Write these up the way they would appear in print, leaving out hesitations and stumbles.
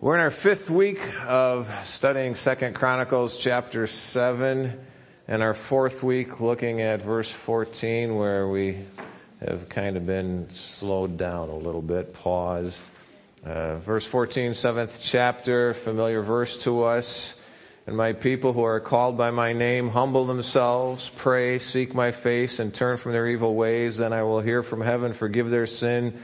We're in our fifth week of studying 2 Chronicles chapter 7, and our fourth week looking at verse 14, where we have kind of been slowed down a little bit, paused. Verse 14, 7th chapter, familiar verse to us. And my people who are called by my name humble themselves, pray, seek my face, and turn from their evil ways. Then I will hear from heaven, forgive their sin,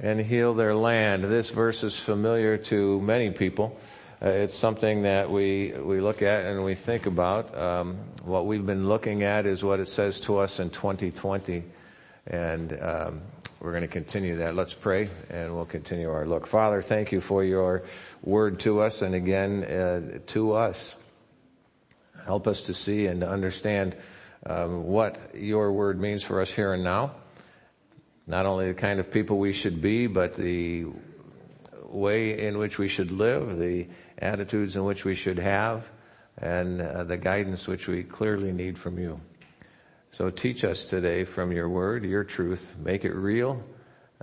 and heal their land. This verse is familiar to many people. It's something that we look at and we think about. What we've been looking at is what it says to us in 2020. And we're going to continue that. Let's pray, and we'll continue our look. Father, thank you for your word to us, and again, to us. Help us to see and to understand what your word means for us here and now. Not only the kind of people we should be, but the way in which we should live, the attitudes in which we should have, and the guidance which we clearly need from you. So teach us today from your word, your truth, make it real,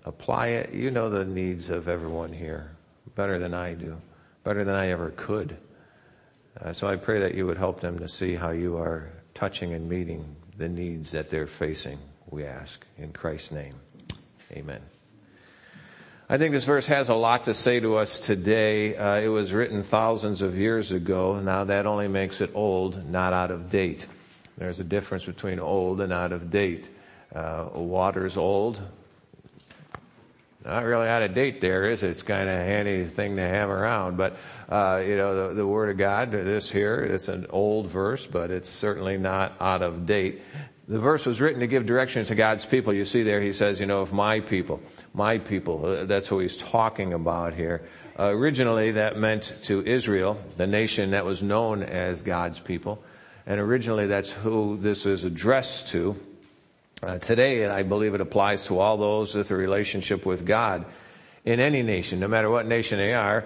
apply it. You know the needs of everyone here better than I do, better than I ever could. So I pray that you would help them to see how you are touching and meeting the needs that they're facing, we ask. In Christ's name, amen. I think this verse has a lot to say to us today. It was written thousands of years ago. Now that only makes it old, not out of date. There's a difference between old and out of date. Water's old. Not really out of date there, is it? It's kind of a handy thing to have around. But, the Word of God, this here, it's an old verse, but it's certainly not out of date. The verse was written to give direction to God's people. You see there, he says, of my people. That's what he's talking about here. Originally, that meant to Israel, the nation that was known as God's people. And originally that's who this is addressed to. Today, and I believe it applies to all those with a relationship with God in any nation, no matter what nation they are,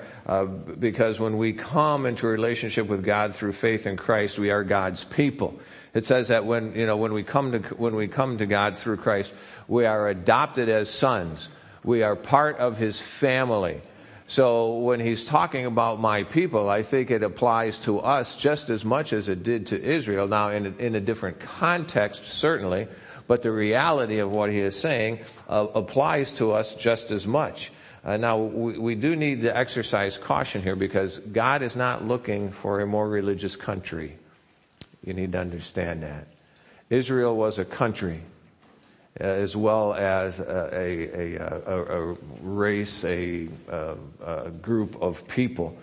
because when we come into a relationship with God through faith in Christ, we are God's people. It says that when we come to God through Christ, we are adopted as sons. We are part of his family. So when he's talking about my people, I think it applies to us just as much as it did to Israel. Now, in a different context, certainly, but the reality of what he is saying applies to us just as much. Now, we do need to exercise caution here, because God is not looking for a more religious country. You need to understand that. Israel was a country, as well as a race, a group of people.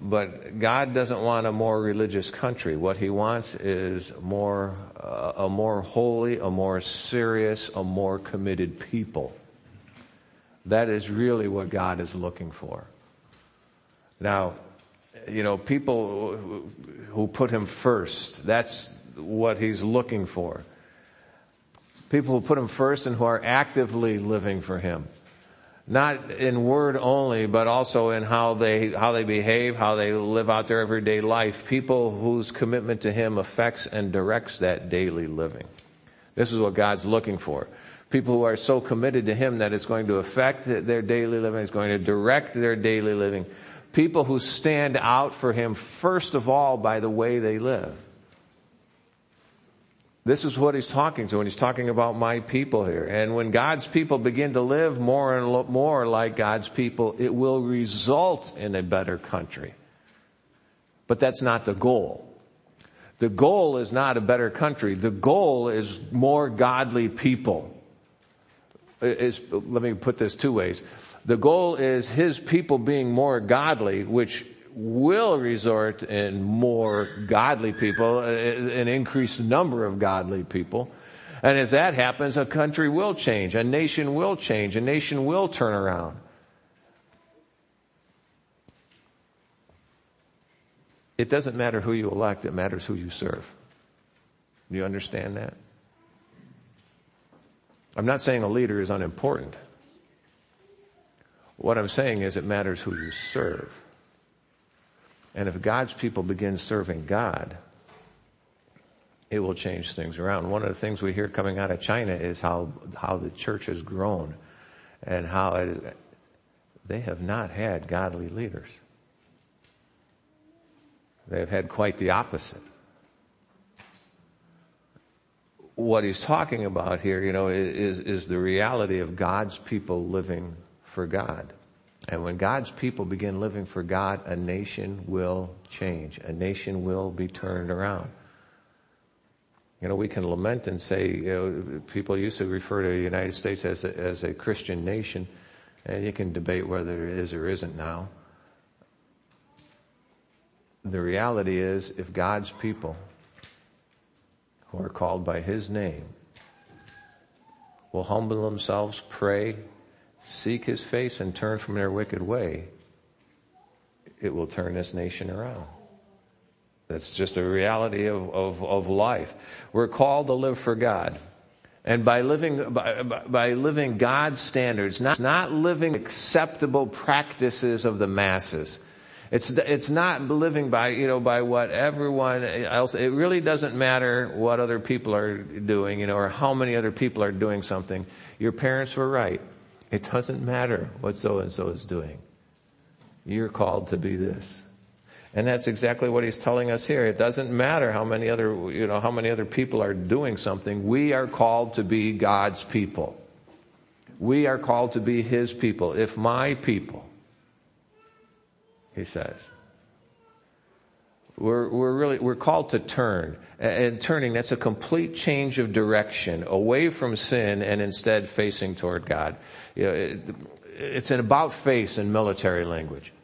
But God doesn't want a more religious country. What he wants is a more holy, a more serious, a more committed people. That is really what God is looking for. Now, people who put him first, that's what he's looking for. People who put him first and who are actively living for him. Not in word only, but also in how they behave, how they live out their everyday life. People whose commitment to him affects and directs that daily living. This is what God's looking for. People who are so committed to him that it's going to affect their daily living, it's going to direct their daily living. People who stand out for him, first of all, by the way they live. This is what he's talking to when he's talking about my people here. And when God's people begin to live more and more like God's people, it will result in a better country. But that's not the goal. The goal is not a better country. The goal is more godly people. Let me put this two ways. The goal is his people being more godly, which will resort in more godly people, an increased number of godly people. And as that happens, a country will change, a nation will change, a nation will turn around. It doesn't matter who you elect, it matters who you serve. Do you understand that? I'm not saying a leader is unimportant. What I'm saying is it matters who you serve. And if God's people begin serving God, it will change things around. One of the things we hear coming out of China is how the church has grown and how it, they have not had godly leaders. They have had quite the opposite. What he's talking about here, is the reality of God's people living for God. And when God's people begin living for God, a nation will change. A nation will be turned around. We can lament and say, people used to refer to the United States as a Christian nation, and you can debate whether it is or isn't now. The reality is, if God's people who are called by His name will humble themselves, pray, seek His face, and turn from their wicked way, it will turn this nation around. That's just a reality of life. We're called to live for God. And by living, by living God's standards, not living acceptable practices of the masses. It's not living by what everyone else. It really doesn't matter what other people are doing, or how many other people are doing something. Your parents were right. It doesn't matter what so-and-so is doing. You're called to be this. And that's exactly what he's telling us here. It doesn't matter how many other people are doing something. We are called to be God's people. We are called to be His people. If my people, he says. We're called to turn. And turning, that's a complete change of direction away from sin and instead facing toward God. It's an about face in military language.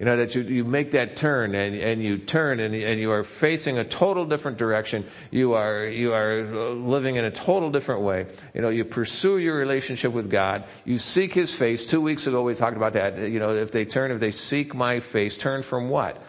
That you make that turn and you turn and you are facing a total different direction. You are living in a total different way. You pursue your relationship with God. You seek His face. 2 weeks ago we talked about that. If they seek my face, turn from what?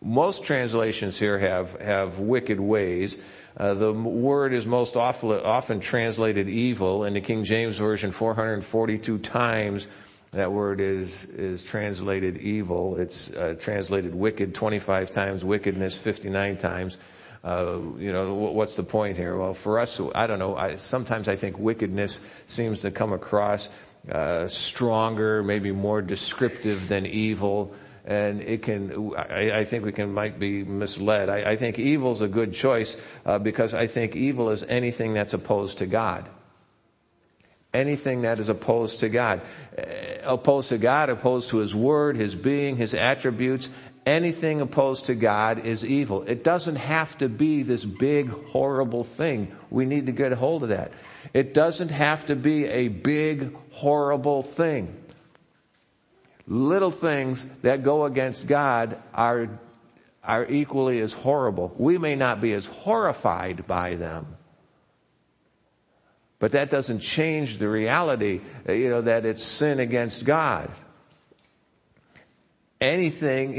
Most translations here have wicked ways. The word is most often translated evil. In the King James Version, 442 times that word is translated evil. It's translated wicked 25 times, wickedness 59 times. What's the point here? Well, for us, I don't know. Sometimes I think wickedness seems to come across stronger, maybe more descriptive than evil. And I think we might be misled. I think evil's a good choice because I think evil is anything that's opposed to God. Anything that is opposed to God. Opposed to His Word, His being, His attributes. Anything opposed to God is evil. It doesn't have to be this big, horrible thing. We need to get a hold of that. It doesn't have to be a big, horrible thing. Little things that go against God are equally as horrible. We may not be as horrified by them. But that doesn't change the reality, that it's sin against God. Anything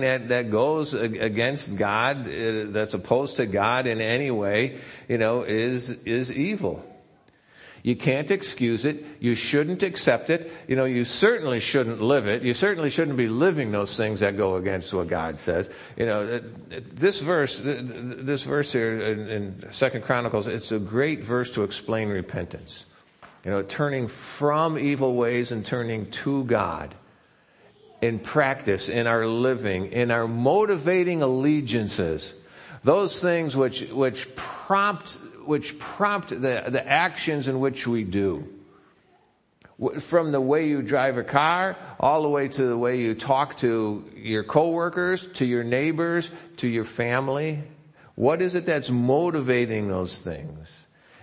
that goes against God, that's opposed to God in any way, is evil. You can't excuse it. You shouldn't accept it. You certainly shouldn't live it. You certainly shouldn't be living those things that go against what God says. This verse here in 2 Chronicles, it's a great verse to explain repentance. Turning from evil ways and turning to God in practice, in our living, in our motivating allegiances. Those things which prompt the actions in which we do. From the way you drive a car, all the way to the way you talk to your coworkers, to your neighbors, to your family. What is it that's motivating those things?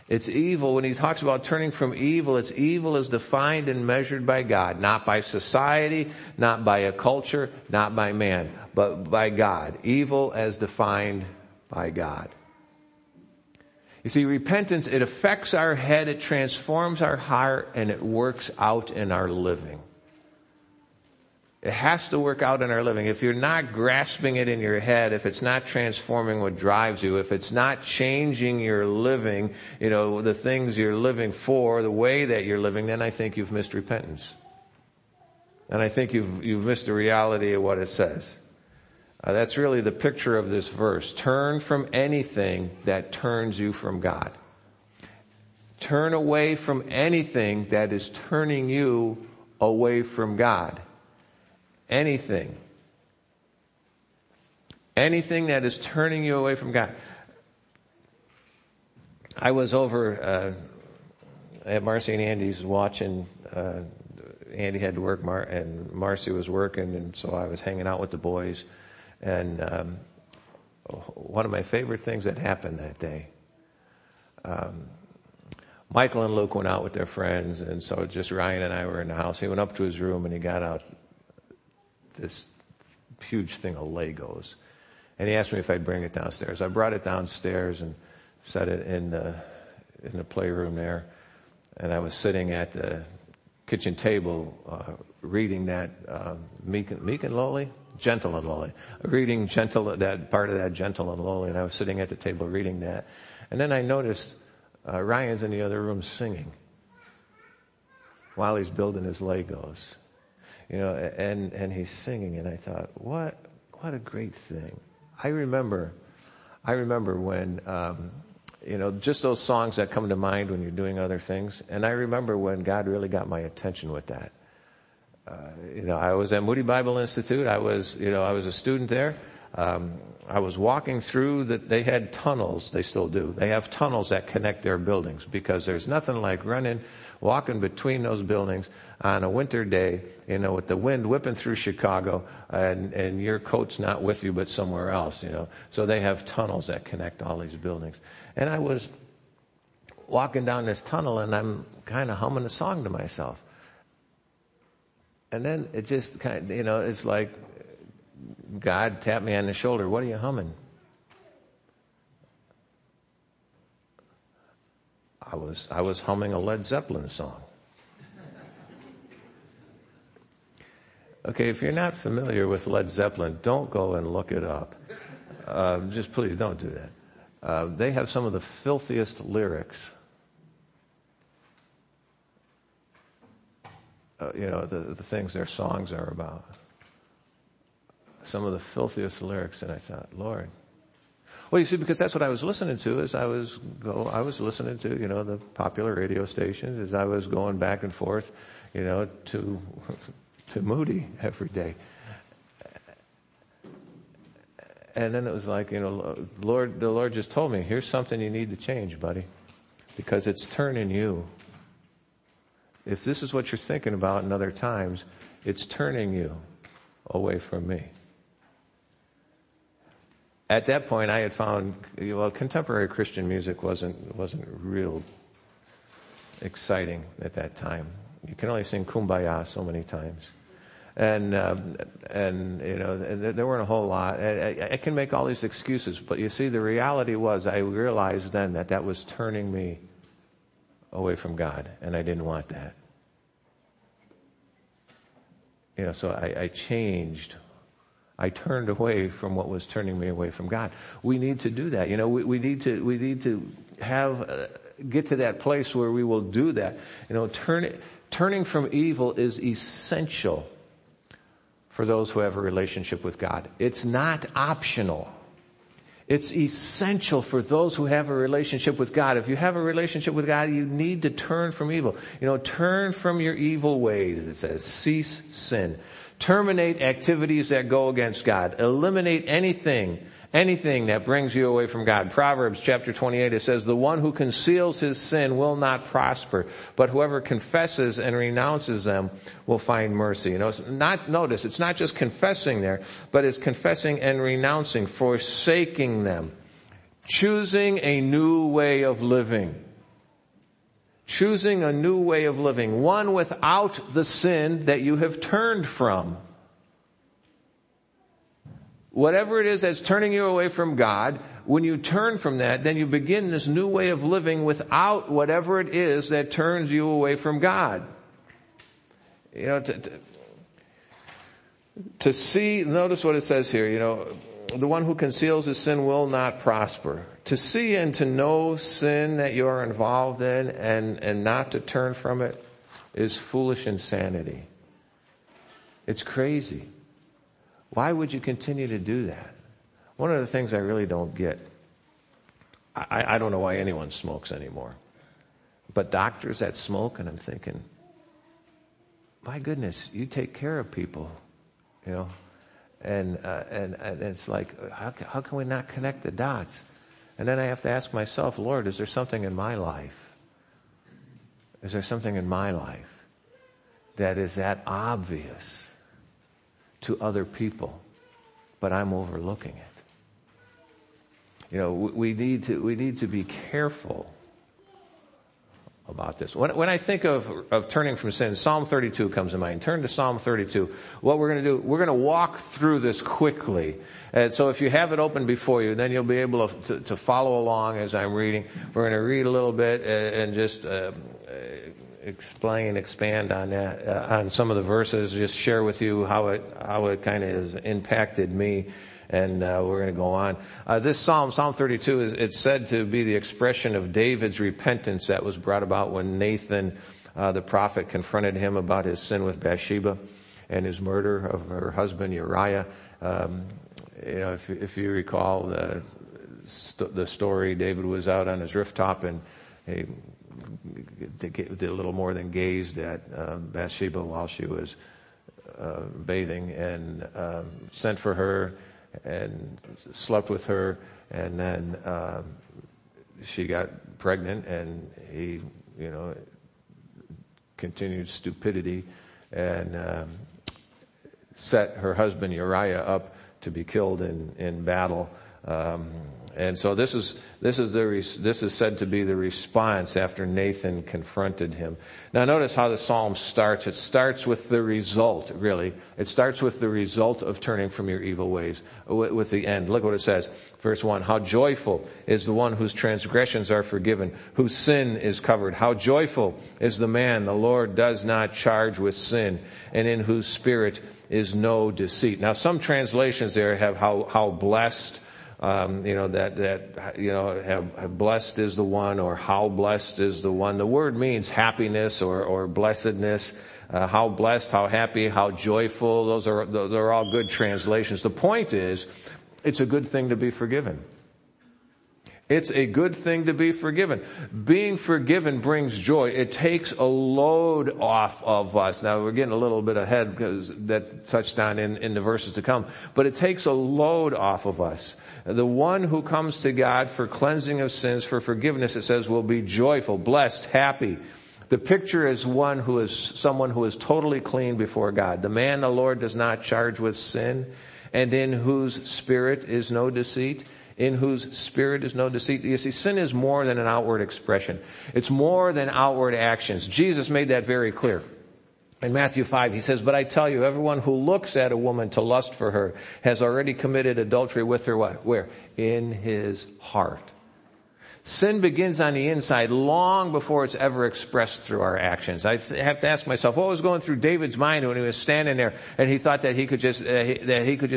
It's evil. When he talks about turning from evil, it's evil as defined and measured by God, not by society, not by a culture, not by man, but by God. Evil as defined by God. You see, repentance, it affects our head, it transforms our heart, and it works out in our living. It has to work out in our living. If you're not grasping it in your head, if it's not transforming what drives you, if it's not changing your living, the things you're living for, the way that you're living, then I think you've missed repentance. And I think you've missed the reality of what it says. That's really the picture of this verse. Turn from anything that turns you from God. Turn away from anything that is turning you away from God. Anything. Anything that is turning you away from God. I was over at Marcy and Andy's watching. Andy had to work, and Marcy was working, and so I was hanging out with the boys. And one of my favorite things that happened that day, Michael and Luke went out with their friends, and so just Ryan and I were in the house. He went up to his room, and he got out this huge thing of Legos. And he asked me if I'd bring it downstairs. I brought it downstairs and set it in the playroom there. And I was sitting at the kitchen table reading that Meek and Lowly? Gentle and Lowly. Reading that part of that Gentle and Lowly. And I was sitting at the table reading that. And then I noticed Ryan's in the other room singing while he's building his Legos. You know, and he's singing, and I thought, what a great thing. I remember when, you know, just those songs that come to mind when you're doing other things. And I remember when God really got my attention with that. You know, I was at Moody Bible Institute. I was a student there. I was walking through that. They had tunnels. They still do. They have tunnels that connect their buildings, because there's nothing like walking between those buildings on a winter day, you know, with the wind whipping through Chicago, and your coat's not with you, but somewhere else, you know. So they have tunnels that connect all these buildings. And I was walking down this tunnel, and I'm kind of humming a song to myself. And then it just kind of, you know, it's like God tapped me on the shoulder. What are you humming? I was humming a Led Zeppelin song. Okay, if you're not familiar with Led Zeppelin, don't go and look it up. Just please don't do that. They have some of the filthiest lyrics. You know, the things their songs are about. Some of the filthiest lyrics, and I thought, Lord. Well, you see, because that's what I was listening to as I was listening to, you know, the popular radio stations as I was going back and forth, you know, to Moody every day. And then it was like, you know, the Lord just told me, here's something you need to change, buddy, because it's turning you. If this is what you're thinking about in other times, it's turning you away from me. At that point, I had found, well, contemporary Christian music wasn't real exciting at that time. You can only sing "Kumbaya" so many times, and you know, there weren't a whole lot. I can make all these excuses, but you see, the reality was, I realized then that was turning me away from God, and I didn't want that. You know, so I changed. I turned away from what was turning me away from God. We need to do that. You know, we need to have get to that place where we will do that. You know, turning from evil is essential for those who have a relationship with God. It's not optional. It's essential for those who have a relationship with God. If you have a relationship with God, you need to turn from evil. You know, turn from your evil ways, it says. Cease sin. Terminate activities that go against God. Eliminate anything that brings you away from God. Proverbs chapter 28, it says, the one who conceals his sin will not prosper, but whoever confesses and renounces them will find mercy. You know, it's not just confessing there, but it's confessing and renouncing, forsaking them, choosing a new way of living. Choosing a new way of living, one without the sin that you have turned from. Whatever it is that's turning you away from God, when you turn from that, then you begin this new way of living without whatever it is that turns you away from God. You know, to see, notice what it says here, you know, the one who conceals his sin will not prosper. To see and to know sin that you're involved in and not to turn from it is foolish insanity. It's crazy. Why would you continue to do that? One of the things I really don't get, I don't know why anyone smokes anymore. But doctors that smoke, and I'm thinking, my goodness, you take care of people, you know, and it's like, how can we not connect the dots? And then I have to ask myself, Lord, is there something in my life? Is there something in my life that is that obvious to other people, but I'm overlooking it? You know, we need to be careful about this. When I think of turning from sin, Psalm 32 comes to mind. Turn to Psalm 32. What we're going to do, we're going to walk through this quickly. And so if you have it open before you, then you'll be able to follow along as I'm reading. We're going to read a little bit and just expand on that, on some of the verses, just share with you how it kind of has impacted me. And we're going to go on. This psalm, Psalm 32, it's said to be the expression of David's repentance that was brought about when Nathan, the prophet, confronted him about his sin with Bathsheba and his murder of her husband Uriah. You know, if you recall the story, David was out on his rooftop and he did a little more than gazed at Bathsheba while she was bathing, and sent for her and slept with her, and then she got pregnant, and he, you know, continued stupidity and set her husband Uriah up to be killed in battle. And so this is said to be the response after Nathan confronted him. Now notice how the psalm starts. It starts with the result, really. It starts with the result of turning from your evil ways, with the end. Look what it says. Verse 1, how joyful is the one whose transgressions are forgiven, whose sin is covered. How joyful is the man the Lord does not charge with sin, and in whose spirit is no deceit. Now some translations there have how blessed, you know, that, you know, have blessed is the one, or how blessed is the one. The word means happiness or blessedness. How blessed, how happy, how joyful. Those are all good translations. The point is, it's a good thing to be forgiven. It's a good thing to be forgiven. Being forgiven brings joy. It takes a load off of us. Now we're getting a little bit ahead because that touched on in the verses to come. But it takes a load off of us. The one who comes to God for cleansing of sins, for forgiveness, it says, will be joyful, blessed, happy. The picture is someone who is totally clean before God. The man the Lord does not charge with sin, and in whose spirit is no deceit. In whose spirit is no deceit. You see, sin is more than an outward expression. It's more than outward actions. Jesus made that very clear. In Matthew 5, he says, but I tell you, everyone who looks at a woman to lust for her has already committed adultery with her, what? Where? In his heart. Sin begins on the inside long before it's ever expressed through our actions. I have to ask myself, what was going through David's mind when he was standing there and he thought that he could just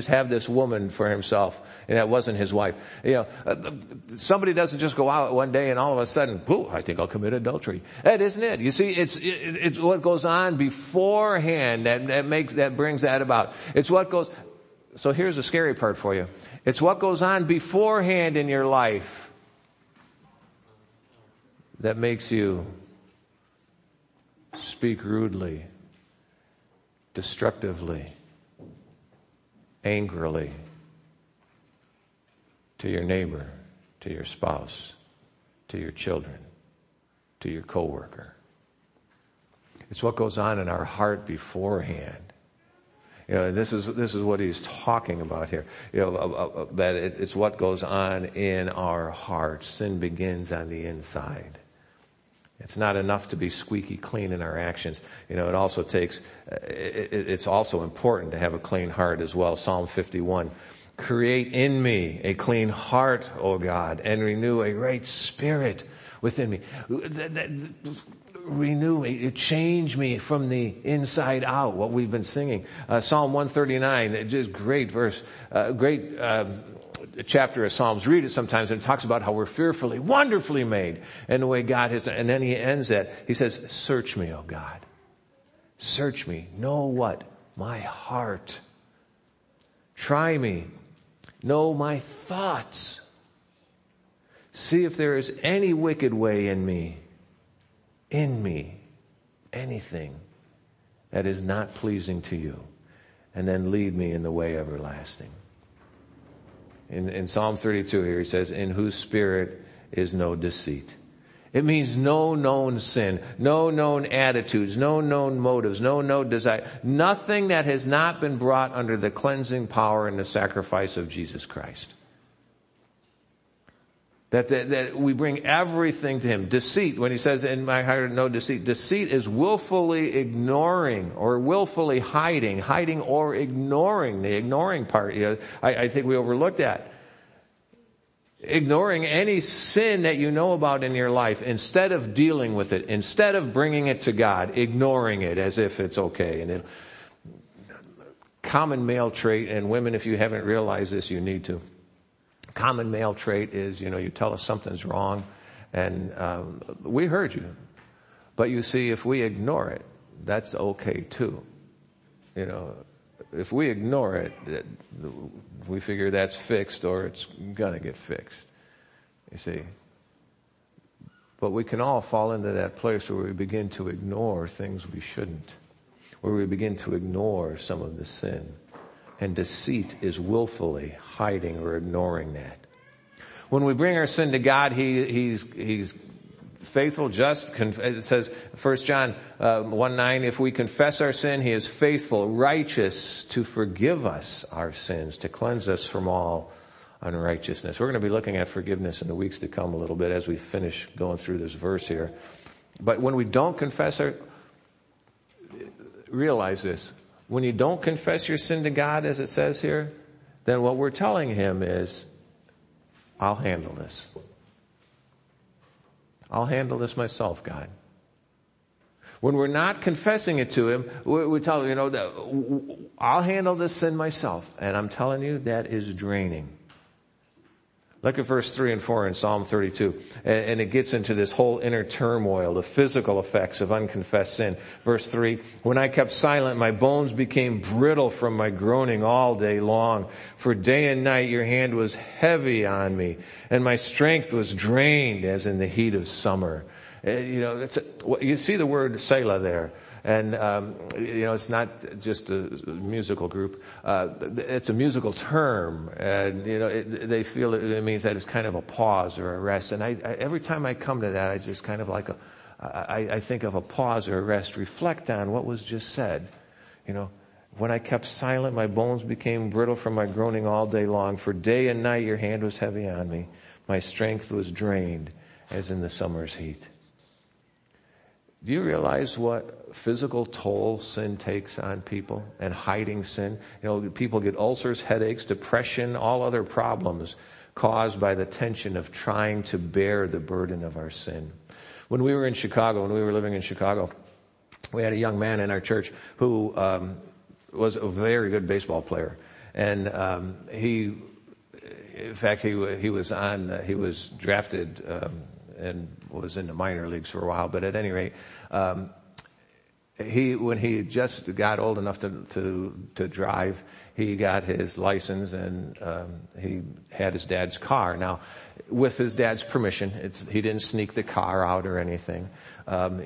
have this woman for himself and that wasn't his wife? You know, somebody doesn't just go out one day and all of a sudden, "Ooh, I think I'll commit adultery." That isn't it. You see, it's what goes on beforehand that brings that about. It's what goes. So here's the scary part for you. It's what goes on beforehand in your life that makes you speak rudely, destructively, angrily to your neighbor, to your spouse, to your children, to your coworker. It's what goes on in our heart beforehand. You know, this is what he's talking about here. You know, that it's what goes on in our hearts. Sin begins on the inside. It's not enough to be squeaky clean in our actions. You know, it also takes, it's also important to have a clean heart as well. Psalm 51, create in me a clean heart, O God, and renew a right spirit within me. Renew me, change me from the inside out, what we've been singing. Psalm 139, just great verse, great chapter of Psalms. Read it sometimes, and it talks about how we're fearfully, wonderfully made, and the way God has, and then he ends that. He says, search me, O God. Search me. Know what? My heart. Try me. Know my thoughts. See if there is any wicked way in me. Anything that is not pleasing to you, and then lead me in the way everlasting. In Psalm 32 here, he says, in whose spirit is no deceit. It means no known sin, no known attitudes, no known motives, no desire, nothing that has not been brought under the cleansing power and the sacrifice of Jesus Christ. That we bring everything to him. Deceit, when he says, in my heart no deceit, deceit is willfully ignoring or willfully hiding or ignoring. The ignoring part, I think we overlooked that. Ignoring any sin that you know about in your life, instead of dealing with it, instead of bringing it to God, ignoring it as if it's okay. And common male trait, and women, if you haven't realized this, you need to. Common male trait is, you tell us something's wrong, and we heard you. But you see, if we ignore it, that's okay too. If we ignore it, we figure that's fixed, or it's going to get fixed, you see. But we can all fall into that place where we begin to ignore things we shouldn't, where we begin to ignore some of the sin. And deceit is willfully hiding or ignoring that. When we bring our sin to God, He's faithful, just. It says, 1 John 1:9, if we confess our sin, He is faithful, righteous to forgive us our sins, to cleanse us from all unrighteousness. We're going to be looking at forgiveness in the weeks to come a little bit as we finish going through this verse here. But when we don't confess realize this. When you don't confess your sin to God, as it says here, then what we're telling him is, I'll handle this. I'll handle this myself, God. When we're not confessing it to him, we tell him, that I'll handle this sin myself. And I'm telling you, that is draining. Look at verse 3 and 4 in Psalm 32, and it gets into this whole inner turmoil, the physical effects of unconfessed sin. Verse 3, when I kept silent, my bones became brittle from my groaning all day long. For day and night your hand was heavy on me, and my strength was drained as in the heat of summer. You see the word Selah there. And, it's not just a musical group. It's a musical term. And, they feel it means that it's kind of a pause or a rest. And I every time I come to that, I just kind of I think of a pause or a rest, reflect on what was just said. When I kept silent, my bones became brittle from my groaning all day long. For day and night, your hand was heavy on me. My strength was drained as in the summer's heat. Do you realize what physical toll sin takes on people and hiding sin? People get ulcers, headaches, depression, all other problems caused by the tension of trying to bear the burden of our sin. When we were living in Chicago, we had a young man in our church who was a very good baseball player. And he was drafted and was in the minor leagues for a while, but at any rate, when he just got old enough to drive, he got his license and he had his dad's car. Now, with his dad's permission, he didn't sneak the car out or anything.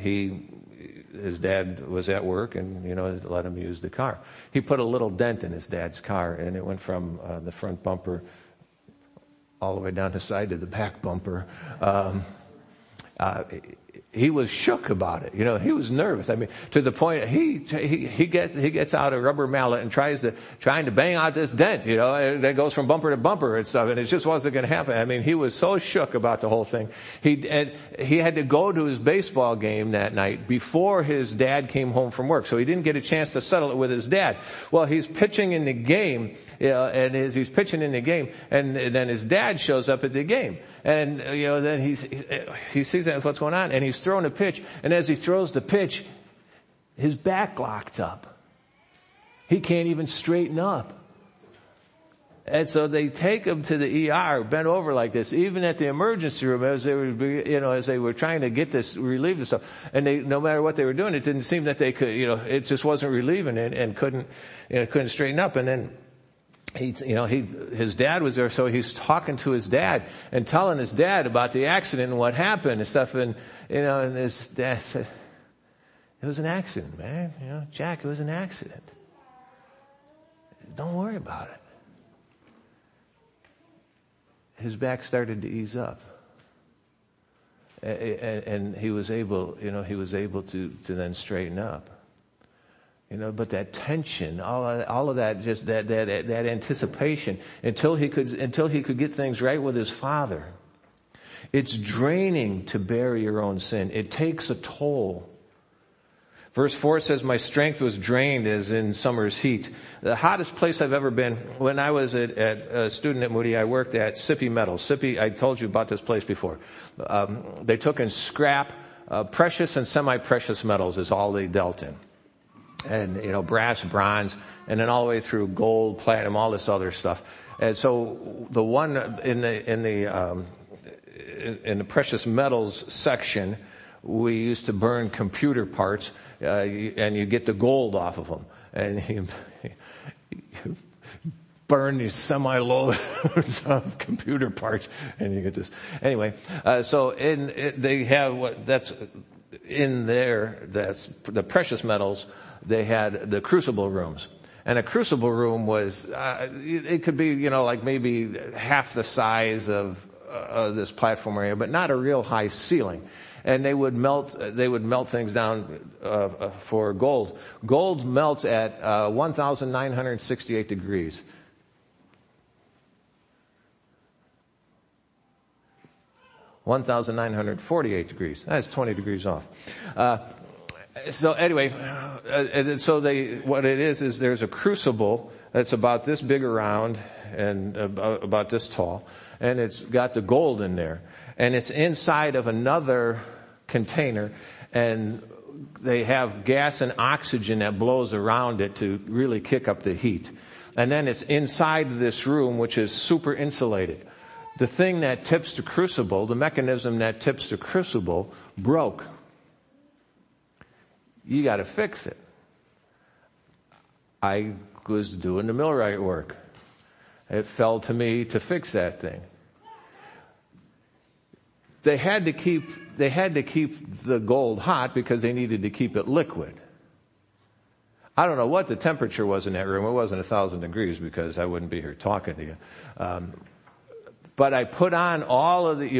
His dad was at work and, let him use the car. He put a little dent in his dad's car, and it went from the front bumper all the way down the side to the back bumper. He was shook about it. He was nervous. I mean, to the point he gets out a rubber mallet and trying to bang out this dent, and that goes from bumper to bumper and stuff. And it just wasn't going to happen. I mean, he was so shook about the whole thing. He had to go to his baseball game that night before his dad came home from work. So he didn't get a chance to settle it with his dad. Well, he's pitching in the game, and as he's pitching in the game, and then his dad shows up at the game. And, then he sees that what's going on, and he's throwing a pitch, and as he throws the pitch, his back locked up. He can't even straighten up. And so they take him to the ER, bent over like this, even at the emergency room, as they were trying to get this, relieve this stuff. And no matter what they were doing, it didn't seem that they could, it just wasn't relieving and couldn't straighten up. And then, his dad was there, so he's talking to his dad and telling his dad about the accident and what happened and stuff. And his dad said, It was an accident, man. You know, Jack, it was an accident. Don't worry about it. His back started to ease up. And he was able, you know, to then straighten up. You know, but that tension, all of that, just that anticipation until he could get things right with his father. It's draining to bear your own sin. It takes a toll. Verse 4 says, my strength was drained as in summer's heat. The hottest place I've ever been, when I was a student at Moody, I worked at Sippy Metals. Sippy, I told you about this place before. They took in scrap, precious and semi-precious metals is all they dealt in. And, you know, brass, bronze, and then all the way through gold, platinum, all this other stuff. And so the one in the precious metals section, we used to burn computer parts. And you get the gold off of them, and you burn these semi-loads of computer parts, and you get this. Anyway, they have that's in there. That's the precious metals. They had the crucible rooms, and a crucible room was it could be like maybe half the size of this platform area, but not a real high ceiling. And they would melt things down, for gold. Gold melts at, 1,968 degrees. That's 20 degrees off. What it is there's a crucible that's about this big around and about this tall, and it's got the gold in there. And it's inside of another container, and they have gas and oxygen that blows around it to really kick up the heat. And then it's inside this room, which is super insulated. The mechanism that tips the crucible broke. You gotta fix it. I was doing the millwright work. It fell to me to fix that thing. They had to keep the gold hot because they needed to keep it liquid. I don't know what the temperature was in that room. It wasn't 1,000 degrees because I wouldn't be here talking to you. But I put on all of these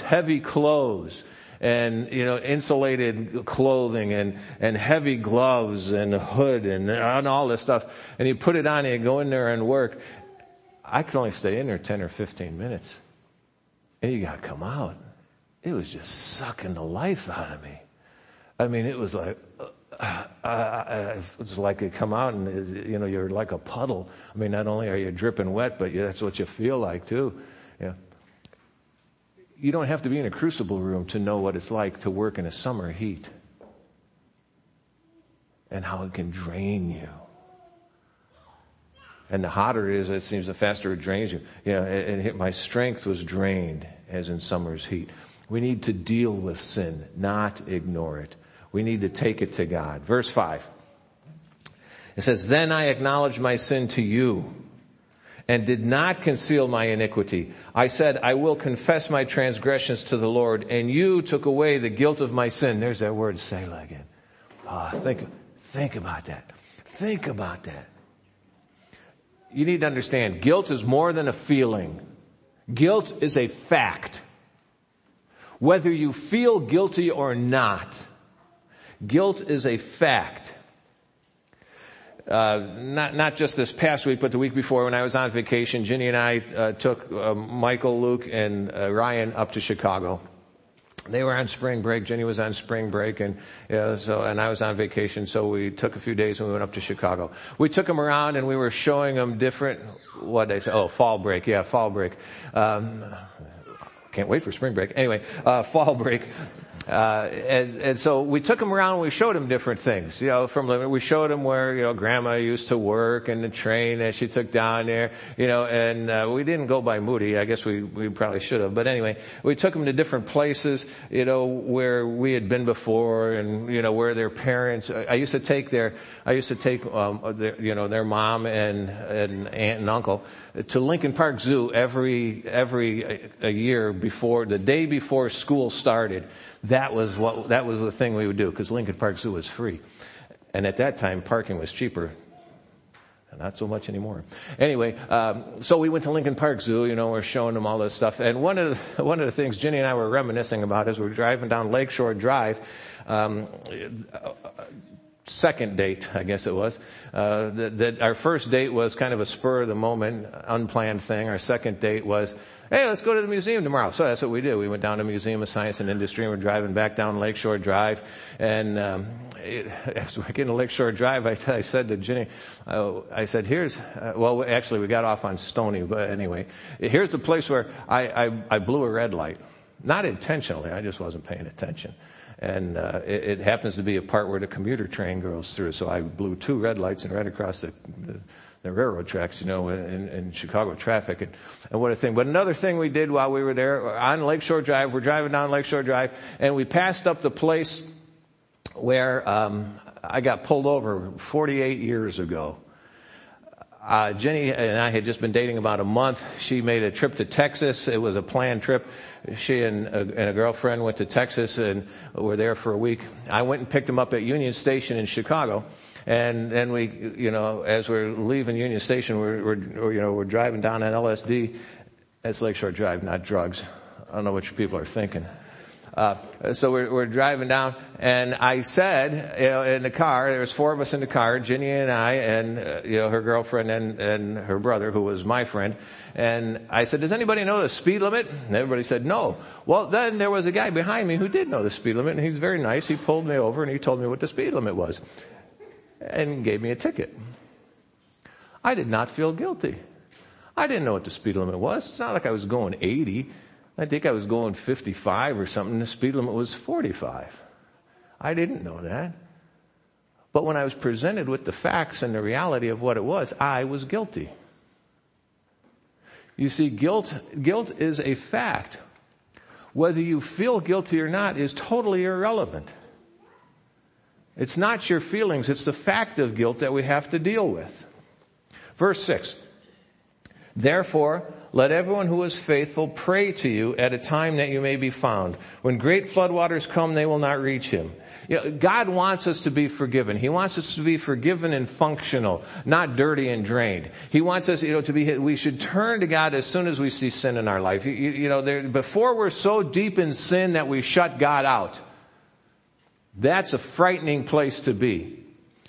heavy clothes and, insulated clothing and heavy gloves and a hood and all this stuff. And you put it on and you go in there and work. I could only stay in there 10 or 15 minutes. And you gotta come out. It was just sucking the life out of me. I mean, it was like, it's like you come out and, you're like a puddle. I mean, not only are you dripping wet, but that's what you feel like too. Yeah. You don't have to be in a crucible room to know what it's like to work in a summer heat. And how it can drain you. And the hotter it is, it seems the faster it drains you. My strength was drained as in summer's heat. We need to deal with sin, not ignore it. We need to take it to God. Verse 5. It says, then I acknowledged my sin to you and did not conceal my iniquity. I said, I will confess my transgressions to the Lord, and you took away the guilt of my sin. There's that word Selah again. Think about that. Think about that. You need to understand, guilt is more than a feeling. Guilt is a fact. Whether you feel guilty or not, guilt is a fact. Not just this past week, but the week before when I was on vacation, Ginny and I took Michael, Luke, and Ryan up to Chicago. They were on spring break. Jenny was on spring break, and I was on vacation. So we took a few days and we went up to Chicago. We took them around and we were showing them different. What did I say? Oh, fall break. Yeah, fall break. Can't wait for spring break. Anyway, fall break. And so we took them around and we showed them different things, we showed them where, grandma used to work and the train that she took down there, and we didn't go by Moody. I guess we probably should have. But anyway, we took them to different places, where we had been before and, where their parents, their mom and aunt and uncle to Lincoln Park Zoo every year the day before school started. That was the thing we would do, because Lincoln Park Zoo was free. And at that time, parking was cheaper. Not so much anymore. Anyway, so we went to Lincoln Park Zoo, we're showing them all this stuff. And one of the things Ginny and I were reminiscing about as we were driving down Lakeshore Drive, second date, I guess it was, that our first date was kind of a spur of the moment, unplanned thing. Our second date was, hey, let's go to the museum tomorrow. So that's what we did. We went down to Museum of Science and Industry, and we're driving back down Lakeshore Drive. And as we're getting to Lakeshore Drive, I said to Ginny, actually we got off on Stony, but anyway, here's the place where I blew a red light. Not intentionally, I just wasn't paying attention. And it happens to be a part where the commuter train goes through, so I blew two red lights and ran across the railroad tracks, in Chicago traffic. And what a thing. But another thing we did while we were there on Lakeshore Drive, we're driving down Lakeshore Drive, and we passed up the place where I got pulled over 48 years ago. Jenny and I had just been dating about a month. She made a trip to Texas. It was a planned trip. She and a girlfriend went to Texas and were there for a week. I went and picked them up at Union Station in Chicago. And then we, as we're leaving Union Station, we're driving down on LSD. That's Lakeshore Drive, not drugs. I don't know what your people are thinking. So we're driving down, and I said, in the car, there was four of us in the car, Ginny and I, and, her girlfriend and her brother, who was my friend. And I said, does anybody know the speed limit? And everybody said, no. Well, then there was a guy behind me who did know the speed limit, and he's very nice. He pulled me over and he told me what the speed limit was and gave me a ticket. I did not feel guilty. I didn't know what the speed limit was. It's not like I was going 80. I think I was going 55 or something. The speed limit was 45. I didn't know that. But when I was presented with the facts and the reality of what it was, I was guilty. You see, guilt is a fact. Whether you feel guilty or not is totally irrelevant. It's not your feelings. It's the fact of guilt that we have to deal with. Verse 6. Therefore, let everyone who is faithful pray to you at a time that you may be found. When great floodwaters come, they will not reach him. God wants us to be forgiven. He wants us to be forgiven and functional, not dirty and drained. He wants us, we should turn to God as soon as we see sin in our life. Before we're so deep in sin that we shut God out. That's a frightening place to be.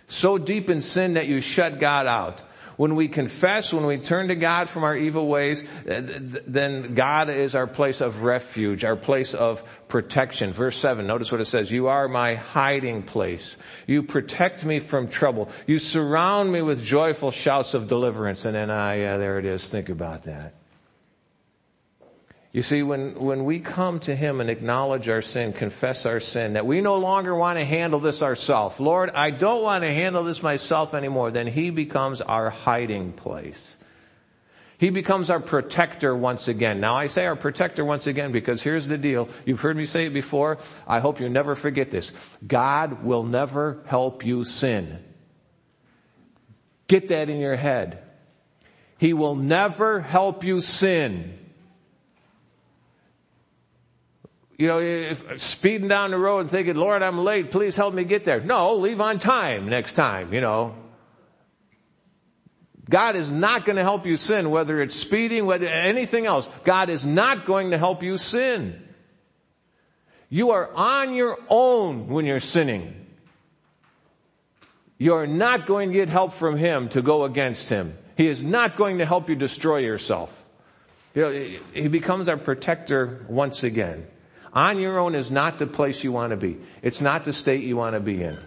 So deep in sin that you shut God out. When we confess, when we turn to God from our evil ways, then God is our place of refuge, our place of protection. Verse 7, notice what it says. You are my hiding place. You protect me from trouble. You surround me with joyful shouts of deliverance. And then, there it is. Think about that. You see, when we come to Him and acknowledge our sin, confess our sin, that we no longer want to handle this ourselves. Lord, I don't want to handle this myself anymore. Then He becomes our hiding place. He becomes our protector once again. Now, I say our protector once again because here's the deal. You've heard me say it before. I hope you never forget this. God will never help you sin. Get that in your head. He will never help you sin. If speeding down the road and thinking, Lord, I'm late, please help me get there. No, leave on time next time, God is not going to help you sin, whether it's speeding, whether anything else. God is not going to help you sin. You are on your own when you're sinning. You're not going to get help from Him to go against Him. He is not going to help you destroy yourself. He becomes our protector once again. On your own is not the place you want to be. It's not the state you want to be in.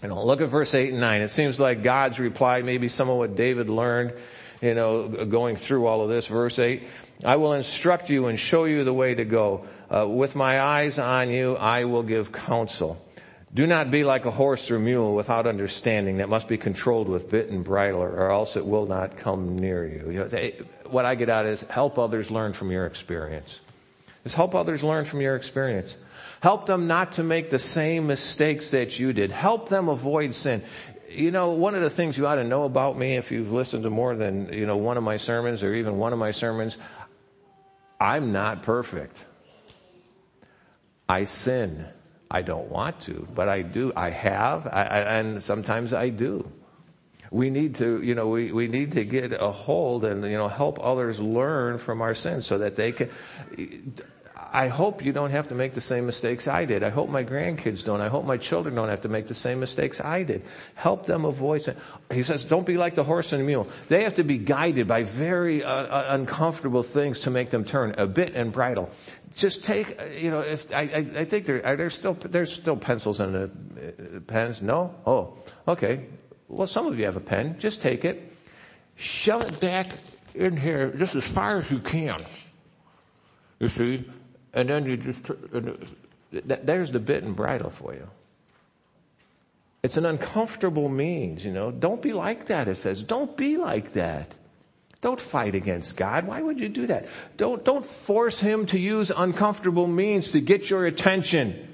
Look at verse 8 and 9. It seems like God's reply, maybe some of what David learned, going through all of this. Verse 8, I will instruct you and show you the way to go. With my eyes on you, I will give counsel. Do not be like a horse or mule without understanding that must be controlled with bit and bridle, or else it will not come near you. What I get out is help others learn from your experience. Is help others learn from your experience. Help them not to make the same mistakes that you did. Help them avoid sin. One of the things you ought to know about me, if you've listened to more than, one of my sermons or even one of my sermons, I'm not perfect. I sin. I don't want to, but I do. I have, and sometimes I do. We need to, we need to get a hold and, help others learn from our sins so that they can. I hope you don't have to make the same mistakes I did. I hope my grandkids don't. I hope my children don't have to make the same mistakes I did. Help them avoid sin. He says, don't be like the horse and the mule. They have to be guided by very uncomfortable things to make them turn a bit and bridle. Just take, if I think there's still pencils in the pens. No? Oh, okay. Well, some of you have a pen. Just take it. Shove it back in here just as far as you can. You see? And then you just, there's the bit and bridle for you. It's an uncomfortable means, Don't be like that, it says. Don't be like that. Don't fight against God. Why would you do that? Don't force him to use uncomfortable means to get your attention.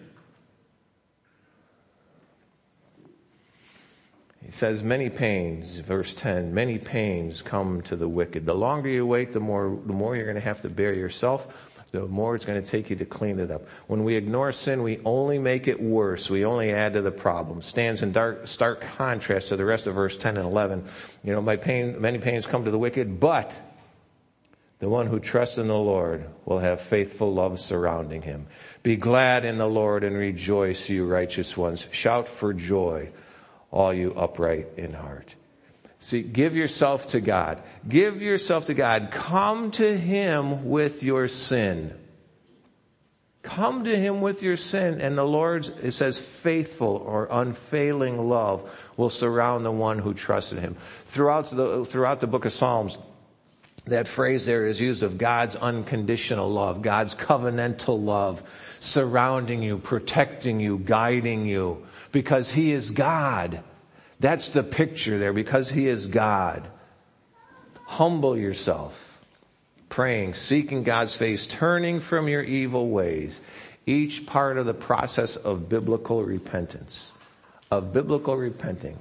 He says, many pains, verse 10, many pains come to the wicked. The longer you wait, the more you're going to have to bear yourself. The more it's going to take you to clean it up. When we ignore sin, we only make it worse. We only add to the problem. Stands in stark contrast to the rest of verse 10 and 11. Many pains come to the wicked, but the one who trusts in the Lord will have faithful love surrounding him. Be glad in the Lord and rejoice, you righteous ones. Shout for joy, all you upright in heart. See, give yourself to God. Give yourself to God. Come to him with your sin. Come to him with your sin, and the Lord's, it says, faithful or unfailing love will surround the one who trusted him. Throughout the book of Psalms, that phrase there is used of God's unconditional love, God's covenantal love, surrounding you, protecting you, guiding you, because he is God. That's the picture there, because he is God. Humble yourself, praying, seeking God's face, turning from your evil ways. Each part of the process of biblical repentance, of biblical repenting.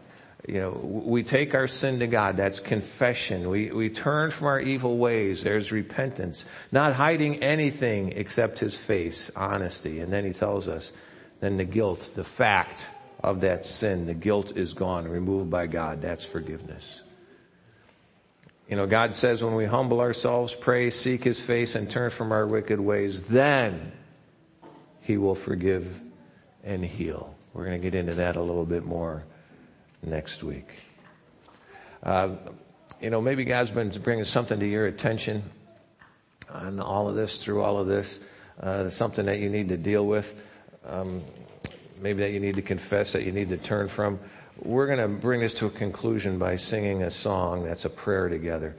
We take our sin to God. That's confession. We turn from our evil ways. There's repentance. Not hiding anything except his face, honesty. And then he tells us, then the guilt, the fact of that sin, the guilt is gone, removed by God. That's forgiveness. God says when we humble ourselves, pray, seek his face, and turn from our wicked ways, then he will forgive and heal. We're going to get into that a little bit more next week. Maybe God's been bringing something to your attention on all of this, through all of this, something that you need to deal with. Maybe that you need to confess, that you need to turn from. We're going to bring this to a conclusion by singing a song that's a prayer together.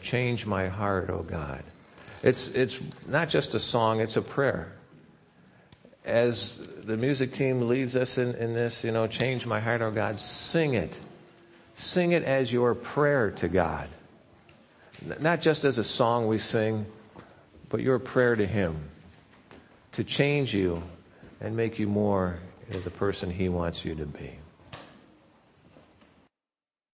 Change my heart, O God. It's not just a song, it's a prayer. As the music team leads us in this, change my heart, O God, sing it. Sing it as your prayer to God. Not just as a song we sing, but your prayer to him to change you and make you more the person he wants you to be.